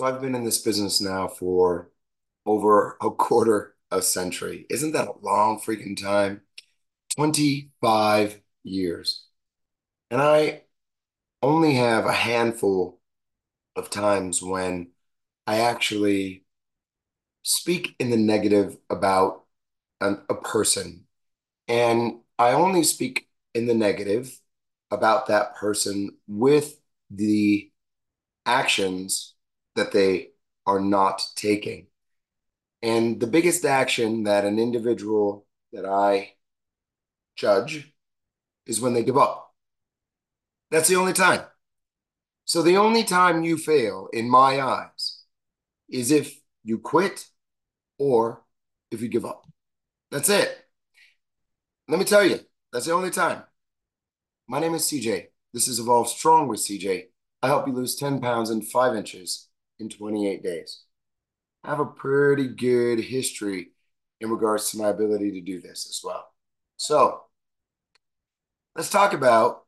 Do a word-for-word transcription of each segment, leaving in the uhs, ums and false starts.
So I've been in this business now for over a quarter of century. Isn't that a long freaking time? twenty-five years. And I only have a handful of times when I actually speak in the negative about an, a person. And I only speak in the negative about that person with the actions that they are not taking. And the biggest action that an individual that I judge is when they give up. That's the only time. So the only time you fail, in my eyes, is if you quit or if you give up. That's it. Let me tell you, that's the only time. My name is C J. This is Evolve Strong with C J. I help you lose ten pounds and five inches in twenty-eight days. I have a pretty good history in regards to my ability to do this as well. So let's talk about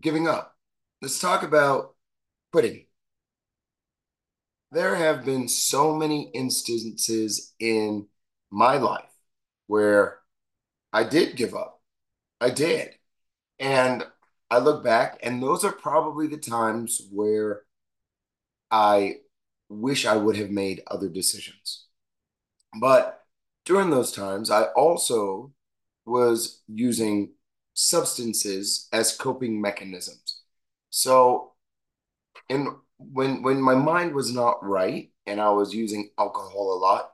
giving up. Let's talk about quitting. There have been so many instances in my life where I did give up. I did. And I look back, and those are probably the times where I wish I would have made other decisions. But during those times, I also was using substances as coping mechanisms. So and when when my mind was not right and I was using alcohol a lot,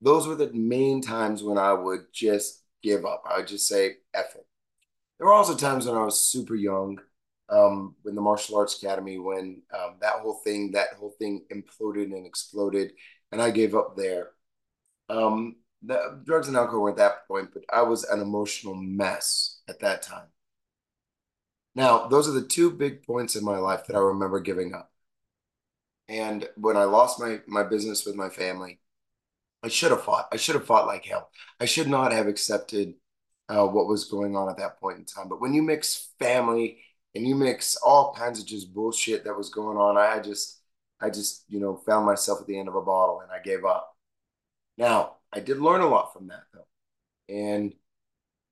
those were the main times when I would just give up. I would just say, F it. There were also times when I was super young, Um, when the martial arts academy, when um, that whole thing, that whole thing imploded and exploded, and I gave up there. Um, the, drugs and alcohol were at that point, but I was an emotional mess at that time. Now, those are the two big points in my life that I remember giving up. And when I lost my, my business with my family, I should have fought. I should have fought like hell. I should not have accepted uh, what was going on at that point in time. But when you mix family and you mix all kinds of just bullshit that was going on, I just, I just, you know, found myself at the end of a bottle and I gave up. Now, I did learn a lot from that, though. And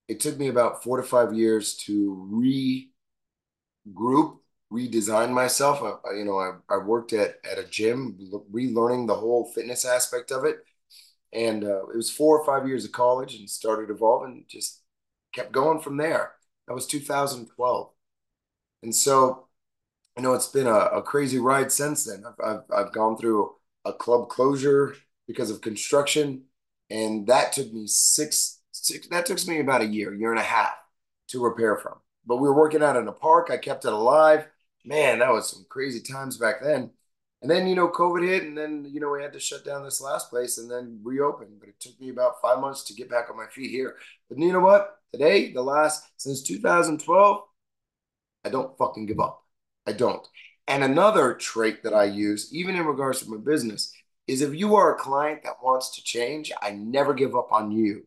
it took me about four to five years to regroup, redesign myself. I, you know, I, I worked at, at a gym, relearning the whole fitness aspect of it. And uh, it was four or five years of college and started evolving, just kept going from there. That was two thousand twelve. And so, you know, it's been a, a crazy ride since then. I've, I've, I've gone through a club closure because of construction. And that took me six, six, that took me about a year, year and a half to repair from. But we were working out in a park. I kept it alive. Man, that was some crazy times back then. And then, you know, COVID hit. And then, you know, we had to shut down this last place and then reopen. But it took me about five months to get back on my feet here. But you know what? Today, the last, since two thousand twelve, I don't fucking give up. I don't. And another trait that I use, even in regards to my business, is if you are a client that wants to change, I never give up on you.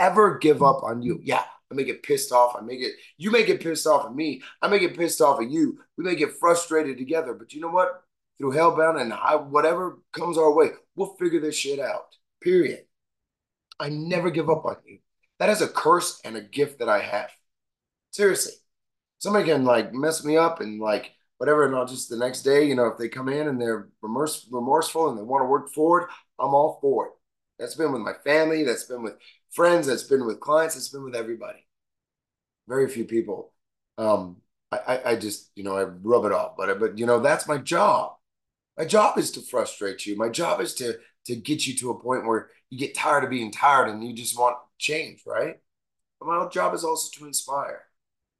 Ever give up on you. Yeah, I may get pissed off. I may get, you may get pissed off at me. I may get pissed off at you. We may get frustrated together. But you know what? Through hellbound and high, whatever comes our way, we'll figure this shit out. Period. I never give up on you. That is a curse and a gift that I have. Seriously. Somebody can like mess me up and like whatever, and I'll just the next day, you know, if they come in and they're remorse, remorseful and they want to work forward, I'm all for it. That's been with my family. That's been with friends. That's been with clients. That's been with everybody. Very few people. Um, I, I, I just, you know, I rub it off. But, but you know, that's my job. My job is to frustrate you. My job is to, to get you to a point where you get tired of being tired and you just want change, right? But my job is also to inspire.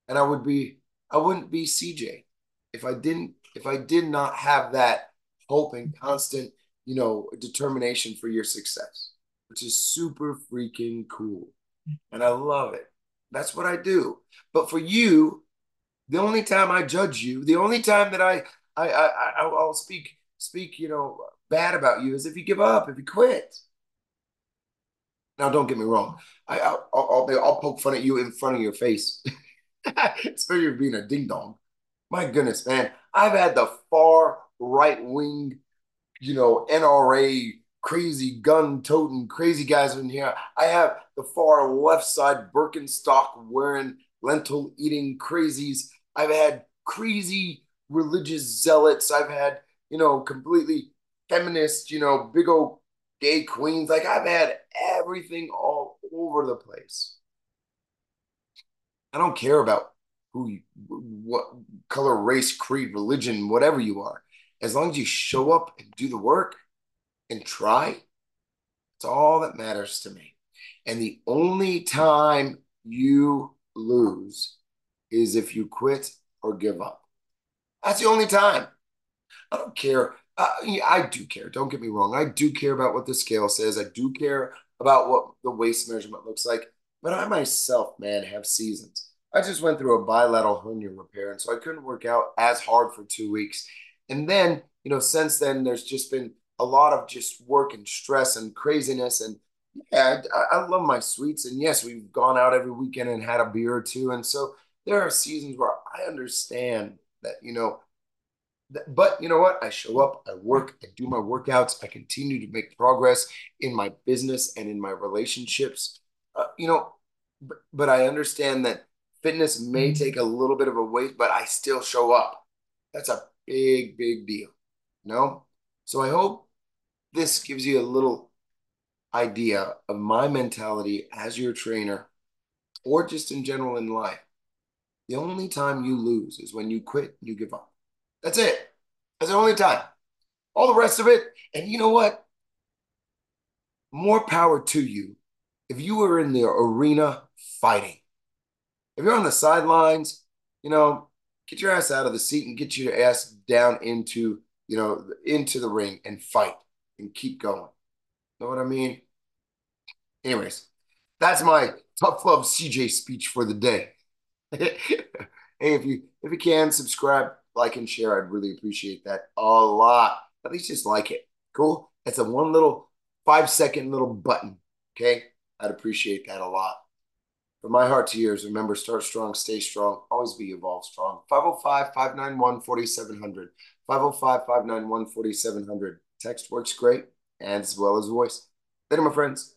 And I would be, I wouldn't be C J if I didn't, if I did not have that hope and constant, you know, determination for your success, which is super freaking cool. And I love it. That's what I do. But for you, the only time I judge you, the only time that I, I, I, I I'll speak, speak, you know, bad about you is if you give up, if you quit. Now, don't get me wrong. I, I'll, I'll, I'll poke fun at you in front of your face. Especially being a ding dong. My goodness, man. I've had the far right-wing, you know, N R A, crazy gun-toting, crazy guys in here. I have the far left side Birkenstock-wearing, lentil-eating crazies. I've had crazy religious zealots. I've had, you know, completely feminist, you know, big old gay queens. Like, I've had everything all over the place. I don't care about who you, what color, race, creed, religion, whatever you are. As long as you show up and do the work and try, it's all that matters to me. And the only time you lose is if you quit or give up. That's the only time. I don't care. Uh, yeah, I do care. Don't get me wrong. I do care about what the scale says. I do care about what the waist measurement looks like. But I myself, man, have seasons. I just went through a bilateral hernia repair, and so I couldn't work out as hard for two weeks. And then, you know, since then, there's just been a lot of just work and stress and craziness. And yeah, I, I love my sweets. And yes, we've gone out every weekend and had a beer or two. And so there are seasons where I understand that, you know, but you know what? I show up, I work, I do my workouts, I continue to make progress in my business and in my relationships. Uh, you know, but, but I understand that fitness may take a little bit of a wait, but I still show up. That's a big, big deal, you know? So I hope this gives you a little idea of my mentality as your trainer, or just in general in life. The only time you lose is when you quit and you give up. That's it. That's the only time. All the rest of it, and you know what? More power to you. If you were in the arena fighting, if you're on the sidelines, you know, get your ass out of the seat and get your ass down into, you know, into the ring and fight and keep going. Know what I mean? Anyways, that's my tough love C J speech for the day. Hey, if you if you can subscribe, like, and share, I'd really appreciate that a lot. At least just like it. Cool? That's a one little five second little button. Okay? I'd appreciate that a lot. From my heart to yours, remember, start strong, stay strong, always be Evolve Strong. five oh five, five nine one, four seven zero zero. five oh five, five nine one, four seven zero zero. Text works great, as well as voice. Later, my friends.